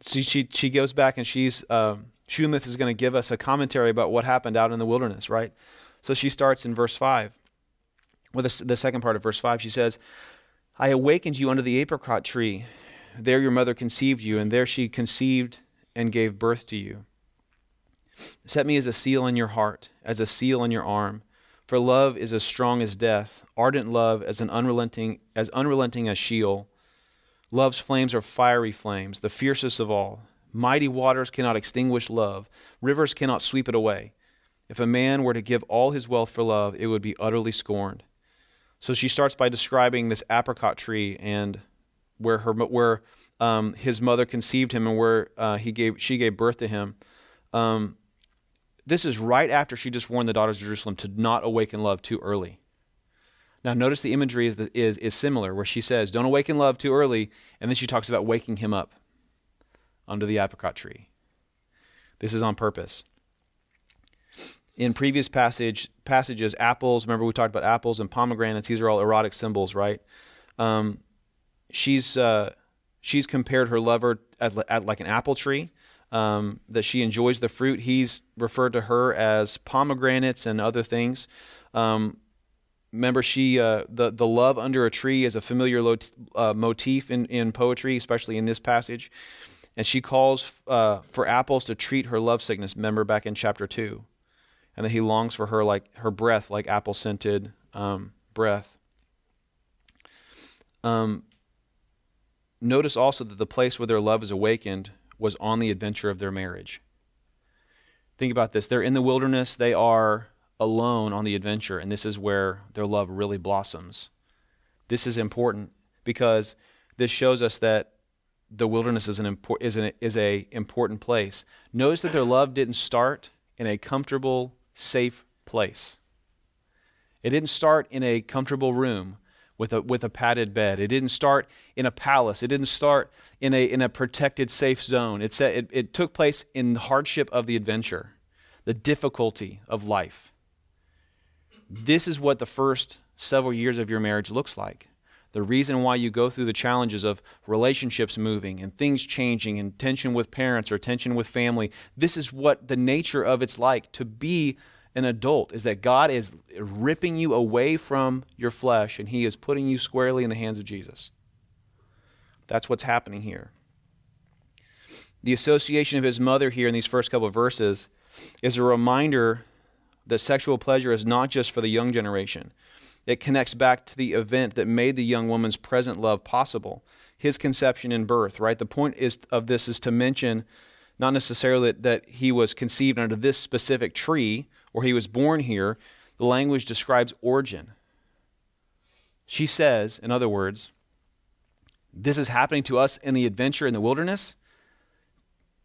She she, she goes back and she's uh, Shumath is going to give us a commentary about what happened out in the wilderness, right? So she starts in verse five. Well, the, the second part of verse five, she says, "I awakened you under the apricot tree. There your mother conceived you, and there she conceived and gave birth to you. Set me as a seal in your heart, as a seal in your arm. For love is as strong as death, ardent love as an unrelenting as unrelenting as Sheol. Love's flames are fiery flames, the fiercest of all. Mighty waters cannot extinguish love. Rivers cannot sweep it away. If a man were to give all his wealth for love, it would be utterly scorned." So she starts by describing this apricot tree and where her where um, his mother conceived him and where uh, he gave she gave birth to him. Um, this is right after she just warned the daughters of Jerusalem to not awaken love too early. Now notice the imagery is the, is is similar, where she says, "Don't awaken love too early," and then she talks about waking him up under the apricot tree. This is on purpose. In previous passage passages, apples. Remember we talked about apples and pomegranates. These are all erotic symbols, right? Um, she's uh, she's compared her lover at, at like an apple tree. Um, that she enjoys the fruit. He's referred to her as pomegranates and other things. Um, remember, she uh, the the love under a tree is a familiar lo- uh, motif in, in poetry, especially in this passage. And she calls uh, for apples to treat her love sickness. Remember back in chapter two, and that he longs for her like her breath, like apple scented um, breath. Um, notice also that the place where their love is awakened was on the adventure of their marriage. Think about this. They're in the wilderness. They are alone on the adventure, and this is where their love really blossoms. This is important because this shows us that the wilderness is an import, is an, is a important place. Notice that their love didn't start in a comfortable, safe place. It didn't start in a comfortable room with a with a padded bed. It didn't start in a palace. It didn't start in a in a protected, safe zone. It said it, it took place in the hardship of the adventure, the difficulty of life. This is what the first several years of your marriage looks like. The reason why you go through the challenges of relationships moving and things changing and tension with parents or tension with family. This is what the nature of it's like to be an adult, is that God is ripping you away from your flesh and he is putting you squarely in the hands of Jesus. That's what's happening here. The association of his mother here in these first couple of verses is a reminder that sexual pleasure is not just for the young generation. It connects back to the event that made the young woman's present love possible, his conception and birth, right? The point is of this is to mention not necessarily that, that he was conceived under this specific tree or he was born here. The language describes origin. She says, in other words, this is happening to us in the adventure in the wilderness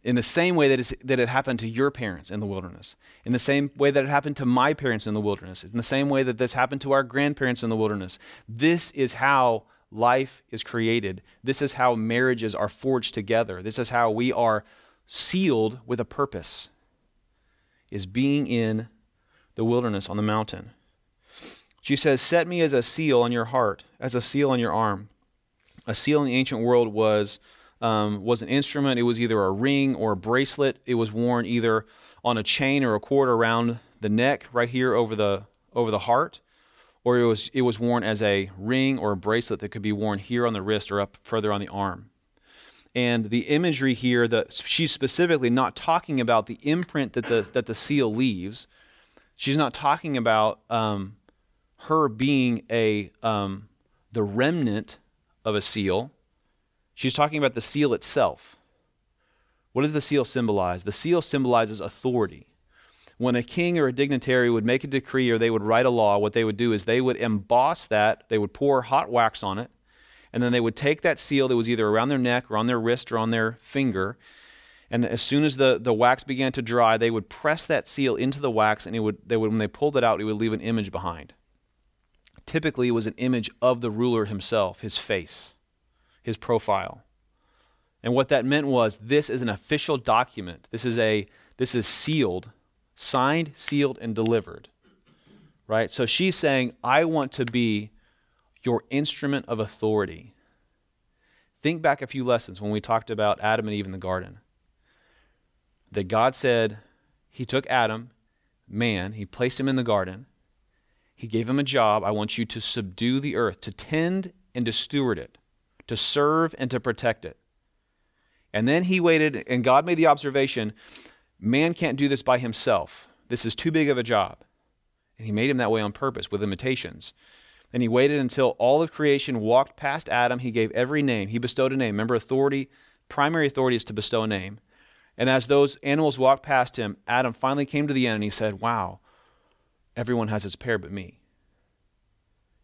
in the same way that, it's, that it happened to your parents in the wilderness, in the same way that it happened to my parents in the wilderness, in the same way that this happened to our grandparents in the wilderness. This is how life is created. This is how marriages are forged together. This is how we are sealed with a purpose, is being in the wilderness on the mountain. She says, "Set me as a seal on your heart, as a seal on your arm." A seal in the ancient world was Um, was an instrument. It was either a ring or a bracelet. It was worn either on a chain or a cord around the neck, right here over the over the heart, or it was it was worn as a ring or a bracelet that could be worn here on the wrist or up further on the arm. And the imagery here, that she's specifically not talking about the imprint that the that the seal leaves. She's not talking about um, her being a um, the remnant of a seal. She's talking about the seal itself. What does the seal symbolize? The seal symbolizes authority. When a king or a dignitary would make a decree or they would write a law, what they would do is they would emboss that, they would pour hot wax on it, and then they would take that seal that was either around their neck or on their wrist or on their finger, and as soon as the, the wax began to dry, they would press that seal into the wax, and it would, they would, when they pulled it out, it would leave an image behind. Typically, it was an image of the ruler himself, his face, his profile. And what that meant was, this is an official document. This is a this is sealed, signed, sealed, and delivered. Right? So she's saying, I want to be your instrument of authority. Think back a few lessons when we talked about Adam and Eve in the garden. That God said he took Adam, man, he placed him in the garden. He gave him a job. I want you to subdue the earth, to tend and to steward it, to serve and to protect it. And then he waited, and God made the observation, man can't do this by himself. This is too big of a job. And he made him that way on purpose with limitations. And he waited until all of creation walked past Adam. He gave every name. He bestowed a name. Remember, authority, primary authority is to bestow a name. And as those animals walked past him, Adam finally came to the end and he said, wow, everyone has its pair but me.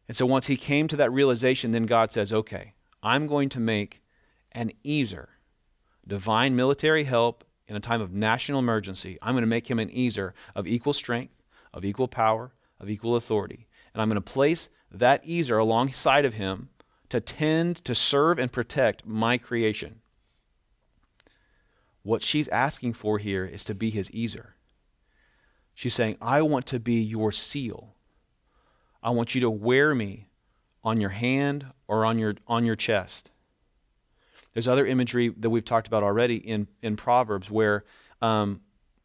And so once he came to that realization, then God says, okay, I'm going to make an Ezer, divine military help in a time of national emergency. I'm going to make him an Ezer of equal strength, of equal power, of equal authority. And I'm going to place that Ezer alongside of him to tend, to serve, and protect my creation. What she's asking for here is to be his Ezer. She's saying, I want to be your seal. I want you to wear me on your hand or on your on your chest. There's other imagery that we've talked about already in, in Proverbs where um,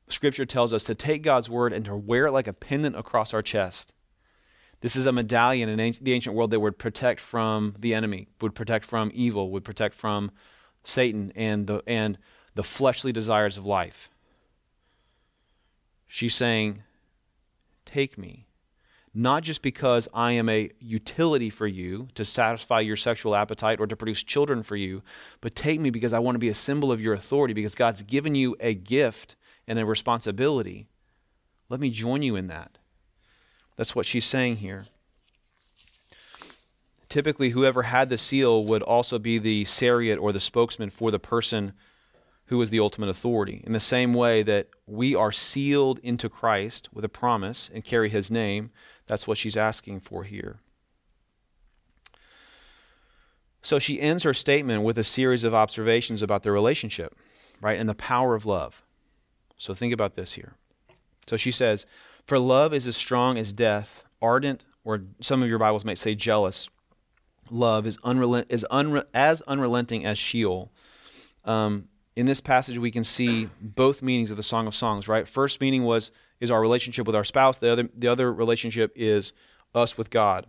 Scripture tells us to take God's word and to wear it like a pendant across our chest. This is a medallion in the ancient world that would protect from the enemy, would protect from evil, would protect from Satan and the and the fleshly desires of life. She's saying, take me, not just because I am a utility for you to satisfy your sexual appetite or to produce children for you, but take me because I want to be a symbol of your authority because God's given you a gift and a responsibility. Let me join you in that. That's what she's saying here. Typically, whoever had the seal would also be the seriat or the spokesman for the person who is the ultimate authority. In the same way that we are sealed into Christ with a promise and carry his name, that's what she's asking for here. So she ends her statement with a series of observations about their relationship, right, and the power of love. So think about this here. So she says, for love is as strong as death, ardent, or some of your Bibles might say jealous. Love is, unrelent, is unre- as unrelenting as Sheol. Um, in this passage, we can see both meanings of the Song of Songs, right? First meaning was, is our relationship with our spouse. The other, the other relationship is us with God.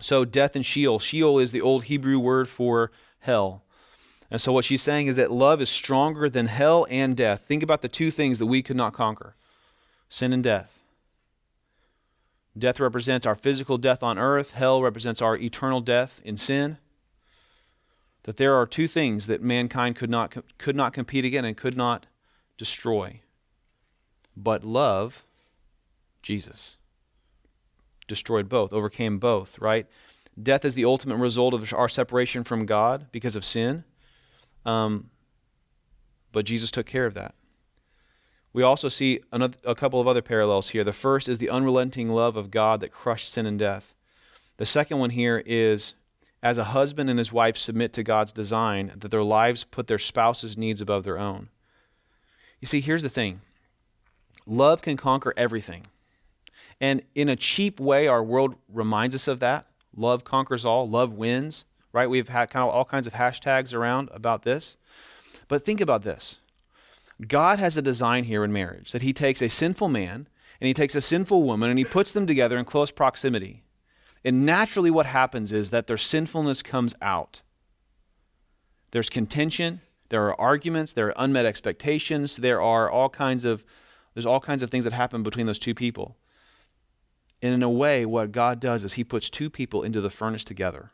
So death and Sheol. Sheol is the old Hebrew word for hell. And so what she's saying is that love is stronger than hell and death. Think about the two things that we could not conquer. Sin and death. Death represents our physical death on earth. Hell represents our eternal death in sin. That there are two things that mankind could not could not compete against and could not destroy. But love, Jesus, destroyed both, overcame both, right? Death is the ultimate result of our separation from God because of sin. Um, but Jesus took care of that. We also see another, a couple of other parallels here. The first is the unrelenting love of God that crushed sin and death. The second one here is, as a husband and his wife submit to God's design, that their lives put their spouse's needs above their own. You see, here's the thing. Love can conquer everything. And in a cheap way, our world reminds us of that. Love conquers all. Love wins, right? We've had kind of all kinds of hashtags around about this. But think about this. God has a design here in marriage, that he takes a sinful man and he takes a sinful woman and he puts them together in close proximity. And naturally what happens is that their sinfulness comes out. There's contention, there are arguments, there are unmet expectations, there are all kinds of there's all kinds of things that happen between those two people. And in a way, what God does is he puts two people into the furnace together.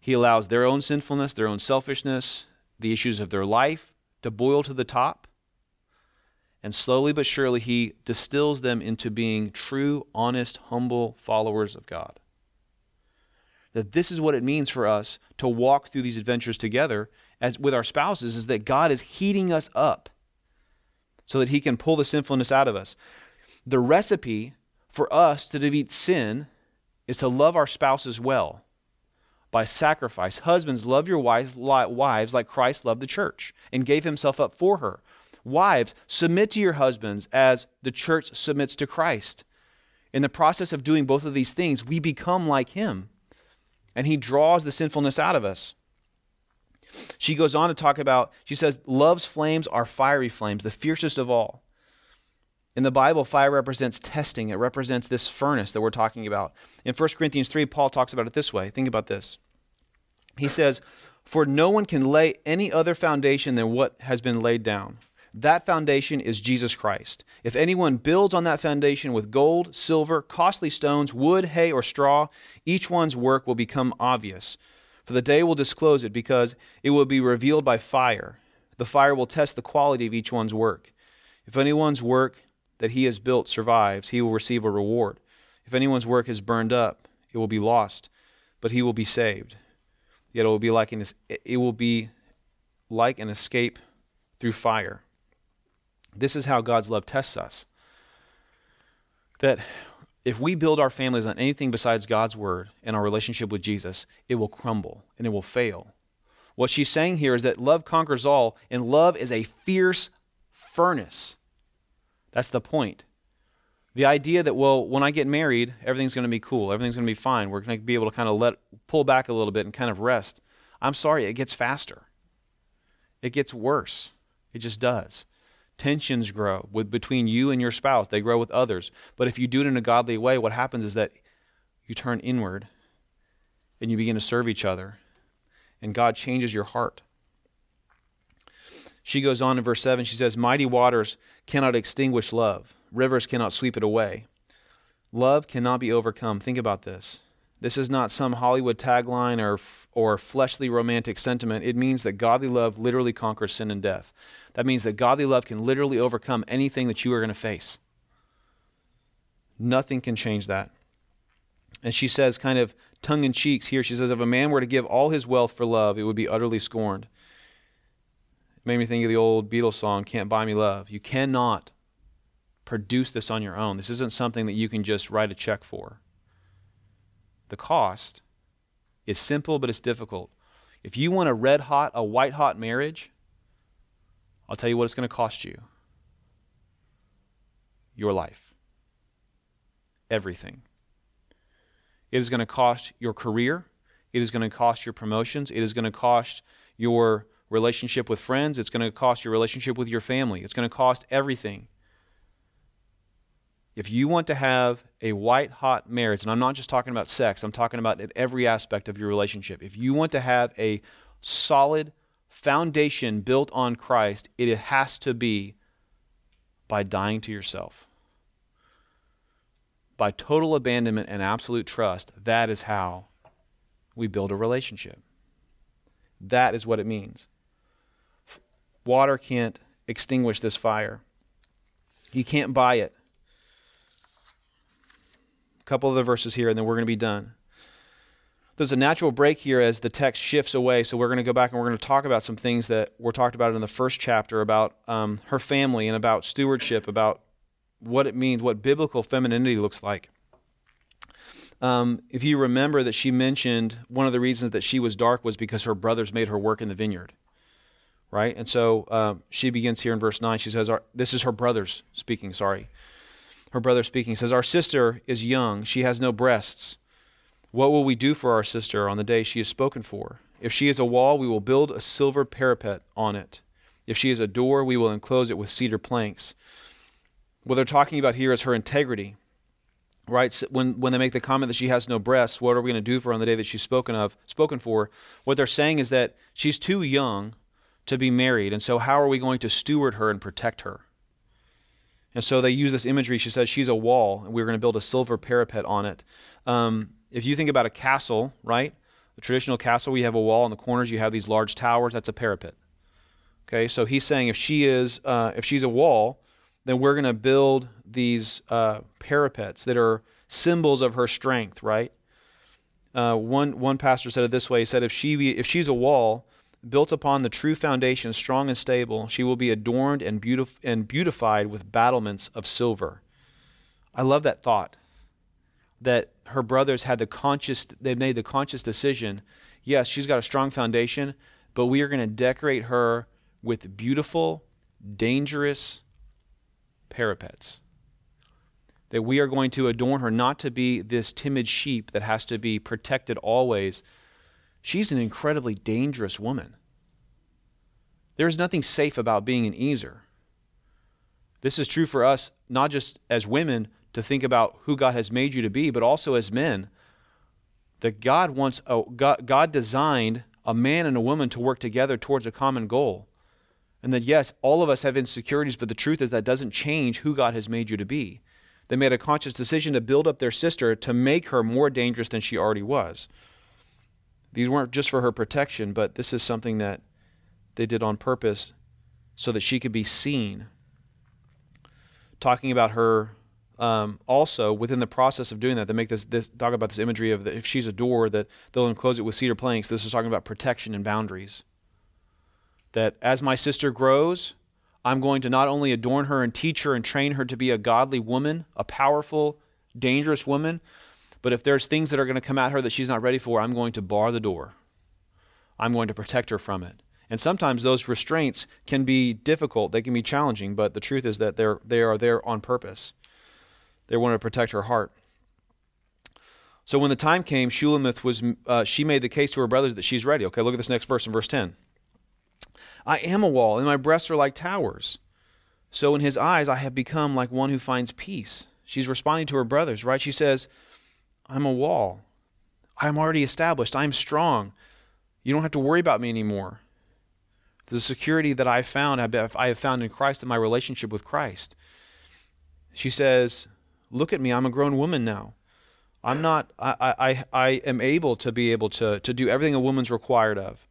He allows their own sinfulness, their own selfishness, the issues of their life, to boil to the top, and slowly but surely he distills them into being true, honest, humble followers of God. That this is what it means for us to walk through these adventures together as with our spouses, is that God is heating us up so that he can pull the sinfulness out of us. The recipe for us to defeat sin is to love our spouses well. By sacrifice. Husbands, love your wives, wives like Christ loved the church and gave himself up for her. Wives, submit to your husbands as the church submits to Christ. In the process of doing both of these things, we become like him, and he draws the sinfulness out of us. She goes on to talk about, she says, love's flames are fiery flames, the fiercest of all. In the Bible, fire represents testing. It represents this furnace that we're talking about. In First Corinthians three, Paul talks about it this way. Think about this. He says, for no one can lay any other foundation than what has been laid down. That foundation is Jesus Christ. If anyone builds on that foundation with gold, silver, costly stones, wood, hay, or straw, each one's work will become obvious. For the day will disclose it, because it will be revealed by fire. The fire will test the quality of each one's work. If anyone's work that he has built survives, he will receive a reward. If anyone's work is burned up, it will be lost, but he will be saved. Yet it will be like an, it will be like an escape through fire. This is how God's love tests us. That if we build our families on anything besides God's word and our relationship with Jesus, it will crumble and it will fail. What she's saying here is that love conquers all, and love is a fierce furnace. That's the point. The idea that, well, when I get married, everything's going to be cool. Everything's going to be fine. We're going to be able to kind of let pull back a little bit and kind of rest. I'm sorry, it gets faster. It gets worse. It just does. Tensions grow with, between you and your spouse. They grow with others. But if you do it in a godly way, what happens is that you turn inward and you begin to serve each other, and God changes your heart. She goes on in verse seven. She says, mighty waters cannot extinguish love. Rivers cannot sweep it away. Love cannot be overcome. Think about this. This is not some Hollywood tagline or or fleshly romantic sentiment. It means that godly love literally conquers sin and death. That means that godly love can literally overcome anything that you are going to face. Nothing can change that. And she says, kind of tongue in cheek here, she says, if a man were to give all his wealth for love, it would be utterly scorned. It made me think of the old Beatles song, Can't Buy Me Love. You cannot produce this on your own. This isn't something that you can just write a check for. The cost is simple, but it's difficult. If you want a red hot, a white hot marriage, I'll tell you what it's going to cost you. Your life. Everything. It is going to cost your career. It is going to cost your promotions. It is going to cost your relationship with friends. It's going to cost your relationship with your family. It's going to cost everything. If you want to have a white-hot marriage, and I'm not just talking about sex, I'm talking about at every aspect of your relationship. If you want to have a solid foundation built on Christ, it has to be by dying to yourself. By total abandonment and absolute trust, that is how we build a relationship. That is what it means. Water can't extinguish this fire. You can't buy it. A couple of the verses here, and then we're going to be done. There's a natural break here as the text shifts away, so we're going to go back and we're going to talk about some things that were talked about in the first chapter about um, her family and about stewardship, about what it means, what biblical femininity looks like. Um, if you remember that she mentioned one of the reasons that she was dark was because her brothers made her work in the vineyard, right? And so um, she begins here in verse nine. She says, our, this is her brothers speaking, sorry. Her brother speaking says, our sister is young. She has no breasts. What will we do for our sister on the day she is spoken for? If she is a wall, we will build a silver parapet on it. If she is a door, we will enclose it with cedar planks. What they're talking about here is her integrity, right? When when they make the comment that she has no breasts, what are we going to do for her on the day that she's spoken of, spoken for? What they're saying is that she's too young to be married, and so how are we going to steward her and protect her? And so they use this imagery. She says she's a wall, and we're going to build a silver parapet on it. Um, If you think about a castle, right? The traditional castle, we have a wall in the corners. You have these large towers. That's a parapet. Okay, so he's saying if she is, uh, if she's a wall, then we're going to build these uh, parapets that are symbols of her strength, right? Uh, one one pastor said it this way. He said, if she be, if she's a wall built upon the true foundation, strong and stable, she will be adorned and beautif- and beautified with battlements of silver. I love that thought. That her brothers had the conscious, they made the conscious decision, yes, she's got a strong foundation, but we are going to decorate her with beautiful, dangerous parapets. That we are going to adorn her not to be this timid sheep that has to be protected always. She's an incredibly dangerous woman. There is nothing safe about being an easer. This is true for us, not just as women, to think about who God has made you to be, but also as men, that God wants a, God, God designed a man and a woman to work together towards a common goal. And that, yes, all of us have insecurities, but the truth is that doesn't change who God has made you to be. They made a conscious decision to build up their sister to make her more dangerous than she already was. These weren't just for her protection, but this is something that they did on purpose so that she could be seen. Talking about her um, also within the process of doing that, they make this, this talk about this imagery of the, if she's a door, that they'll enclose it with cedar planks. This is talking about protection and boundaries. That as my sister grows, I'm going to not only adorn her and teach her and train her to be a godly woman, a powerful, dangerous woman, but if there's things that are going to come at her that she's not ready for, I'm going to bar the door. I'm going to protect her from it. And sometimes those restraints can be difficult. They can be challenging, but the truth is that they're, they are there on purpose. They want to protect her heart. So when the time came, Shulammite was, uh, she made the case to her brothers that she's ready. Okay, look at this next verse in verse ten. I am a wall, and my breasts are like towers. So in his eyes, I have become like one who finds peace. She's responding to her brothers, right? She says, I'm a wall. I'm already established. I'm strong. You don't have to worry about me anymore. The security that I found, I have found in Christ, in my relationship with Christ. She says, look at me. I'm a grown woman now. I'm not, I, I, I am able to be able to, to do everything a woman's required of.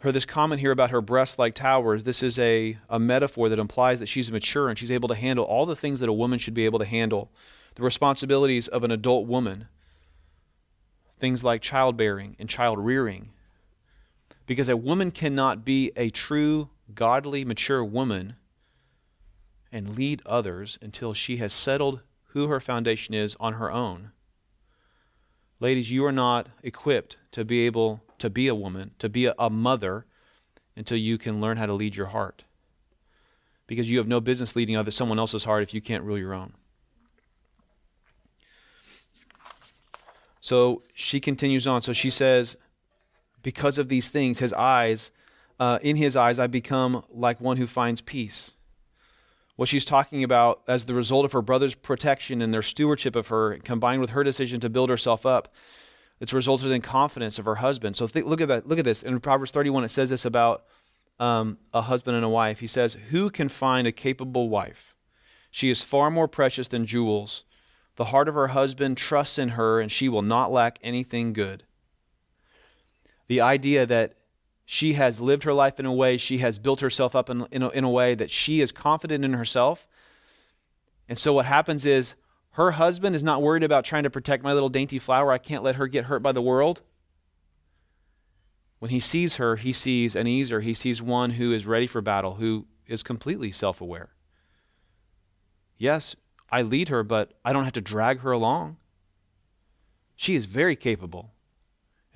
Her, this comment here about her breasts like towers, this is a, a metaphor that implies that she's mature and she's able to handle all the things that a woman should be able to handle. The responsibilities of an adult woman. Things like childbearing and child rearing. Because a woman cannot be a true, godly, mature woman and lead others until she has settled who her foundation is on her own. Ladies, you are not equipped to be able to be a woman, to be a, a mother, until you can learn how to lead your heart. Because you have no business leading other someone else's heart if you can't rule your own. So she continues on. So she says, because of these things, his eyes, uh, in his eyes, I become like one who finds peace. What she's talking about as the result of her brother's protection and their stewardship of her, combined with her decision to build herself up, it's resulted in confidence of her husband. So think, look at that. Look at this. In Proverbs thirty-one, it says this about um, a husband and a wife. He says, who can find a capable wife? She is far more precious than jewels. The heart of her husband trusts in her, and she will not lack anything good. The idea that she has lived her life in a way, she has built herself up in, in, a, in a way that she is confident in herself. And so what happens is her husband is not worried about trying to protect my little dainty flower. I can't let her get hurt by the world. When he sees her, he sees an easer. He sees one who is ready for battle, who is completely self-aware. Yes, I lead her, but I don't have to drag her along. She is very capable.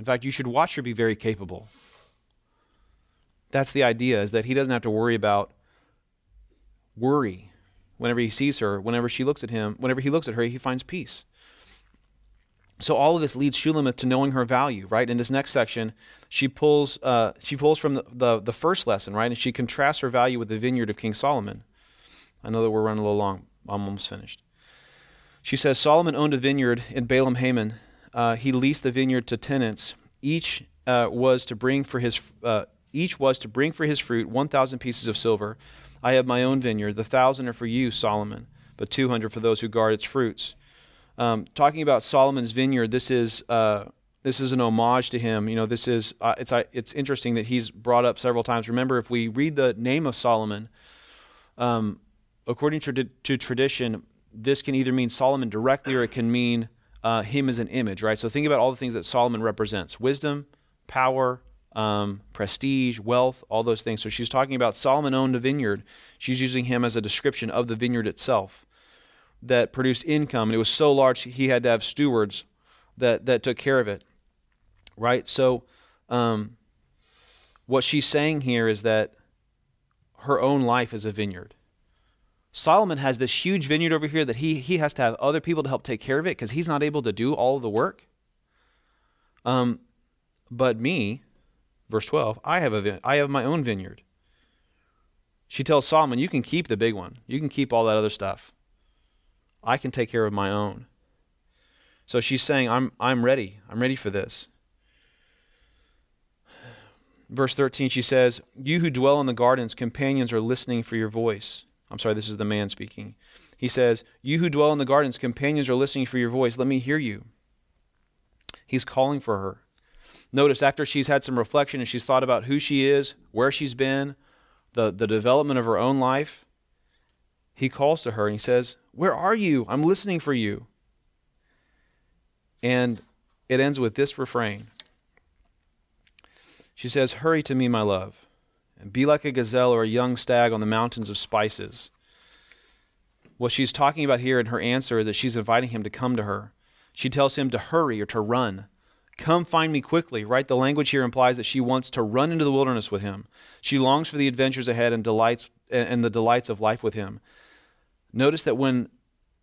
In fact, you should watch her be very capable. That's the idea, is that he doesn't have to worry about worry whenever he sees her, whenever she looks at him, whenever he looks at her, he finds peace. So all of this leads Shulammite to knowing her value, right? In this next section, she pulls uh, she pulls from the, the, the first lesson, right? And she contrasts her value with the vineyard of King Solomon. I know that we're running a little long. I'm almost finished. She says, Solomon owned a vineyard in Balaam Haman. Uh, he leased the vineyard to tenants. Each uh, was to bring for his... Uh, Each was to bring for his fruit one thousand pieces of silver. I have my own vineyard. The thousand are for you, Solomon, but two hundred for those who guard its fruits. Um, talking about Solomon's vineyard, this is uh, this is an homage to him. You know, this is uh, it's uh, it's interesting that he's brought up several times. Remember, if we read the name of Solomon, um, according to, to tradition, this can either mean Solomon directly or it can mean uh, him as an image, right? So think about all the things that Solomon represents: wisdom, power, Um, prestige, wealth, all those things. So she's talking about Solomon owned a vineyard. She's using him as a description of the vineyard itself that produced income. And it was so large he had to have stewards that, that took care of it, right? So um, what she's saying here is that her own life is a vineyard. Solomon has this huge vineyard over here that he, he has to have other people to help take care of it because he's not able to do all the work. Um, but me... Verse twelve, I have, a, I have my own vineyard. She tells Solomon, you can keep the big one. You can keep all that other stuff. I can take care of my own. So she's saying, I'm, I'm ready. I'm ready for this. Verse thirteen, she says, you who dwell in the gardens, companions are listening for your voice. I'm sorry, this is the man speaking. He says, you who dwell in the gardens, companions are listening for your voice. Let me hear you. He's calling for her. Notice after she's had some reflection and she's thought about who she is, where she's been, the, the development of her own life, he calls to her and he says, where are you? I'm listening for you. And it ends with this refrain. She says, hurry to me, my love, and be like a gazelle or a young stag on the mountains of spices. What she's talking about here in her answer is that she's inviting him to come to her. She tells him to hurry or to run. Come find me quickly, right? The language here implies that she wants to run into the wilderness with him. She longs for the adventures ahead and delights and the delights of life with him. Notice that when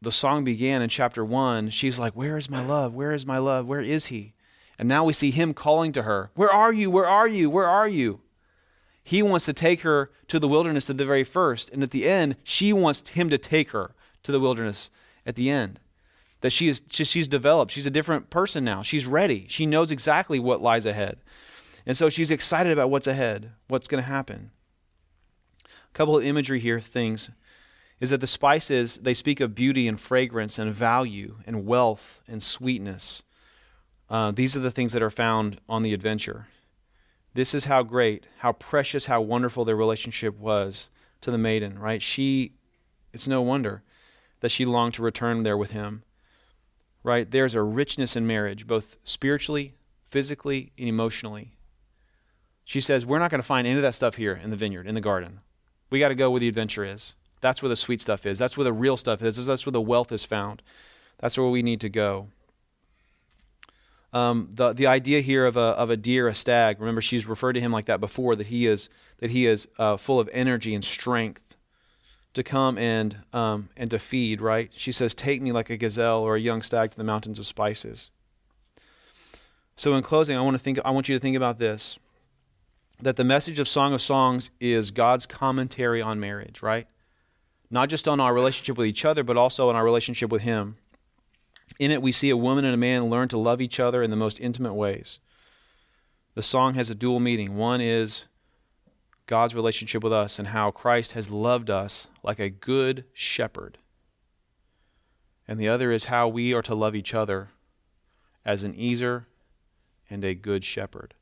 the song began in chapter one, she's like, where is my love? Where is my love? Where is he? And now we see him calling to her, where are you? Where are you? Where are you? He wants to take her to the wilderness at the very first. And at the end, she wants him to take her to the wilderness at the end. That she is, she's developed. She's a different person now. She's ready. She knows exactly what lies ahead. And so she's excited about what's ahead, what's going to happen. A couple of imagery here, things, is that the spices, they speak of beauty and fragrance and value and wealth and sweetness. Uh, these are the things that are found on the adventure. This is how great, how precious, how wonderful their relationship was to the maiden, right? She, it's no wonder that she longed to return there with him. Right? There's a richness in marriage, both spiritually, physically, and emotionally. She says, we're not going to find any of that stuff here in the vineyard, in the garden. We got to go where the adventure is. That's where the sweet stuff is. That's where the real stuff is. That's where the wealth is found. That's where we need to go. Um, the the idea here of a of a deer, a stag. Remember, she's referred to him like that before. That he is that he is uh, full of energy and strength. To come and um, and to feed, right? She says, take me like a gazelle or a young stag to the mountains of spices. So in closing, I want to think. I want you to think about this, that the message of Song of Songs is God's commentary on marriage, right? Not just on our relationship with each other, but also on our relationship with Him. In it, we see a woman and a man learn to love each other in the most intimate ways. The song has a dual meaning. One is God's relationship with us and how Christ has loved us like a good shepherd. And the other is how we are to love each other as an easer and a good shepherd.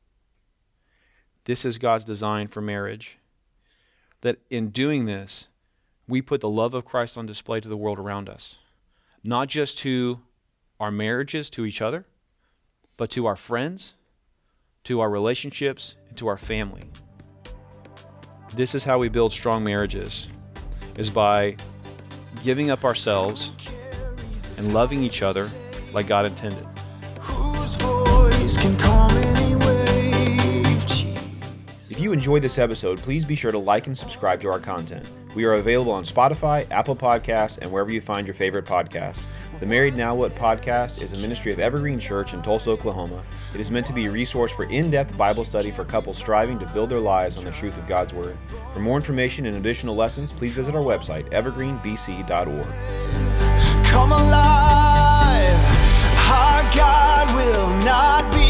This is God's design for marriage. That in doing this, we put the love of Christ on display to the world around us. Not just to our marriages, to each other, but to our friends, to our relationships, and to our family. This is how we build strong marriages, is by giving up ourselves and loving each other like God intended. If you enjoyed this episode, please be sure to like and subscribe to our content. We are available on Spotify, Apple Podcasts, and wherever you find your favorite podcasts. The Married Now What podcast is a ministry of Evergreen Church in Tulsa, Oklahoma. It is meant to be a resource for in-depth Bible study for couples striving to build their lives on the truth of God's Word. For more information and additional lessons, please visit our website, evergreen b c dot org. Come alive, our God will not be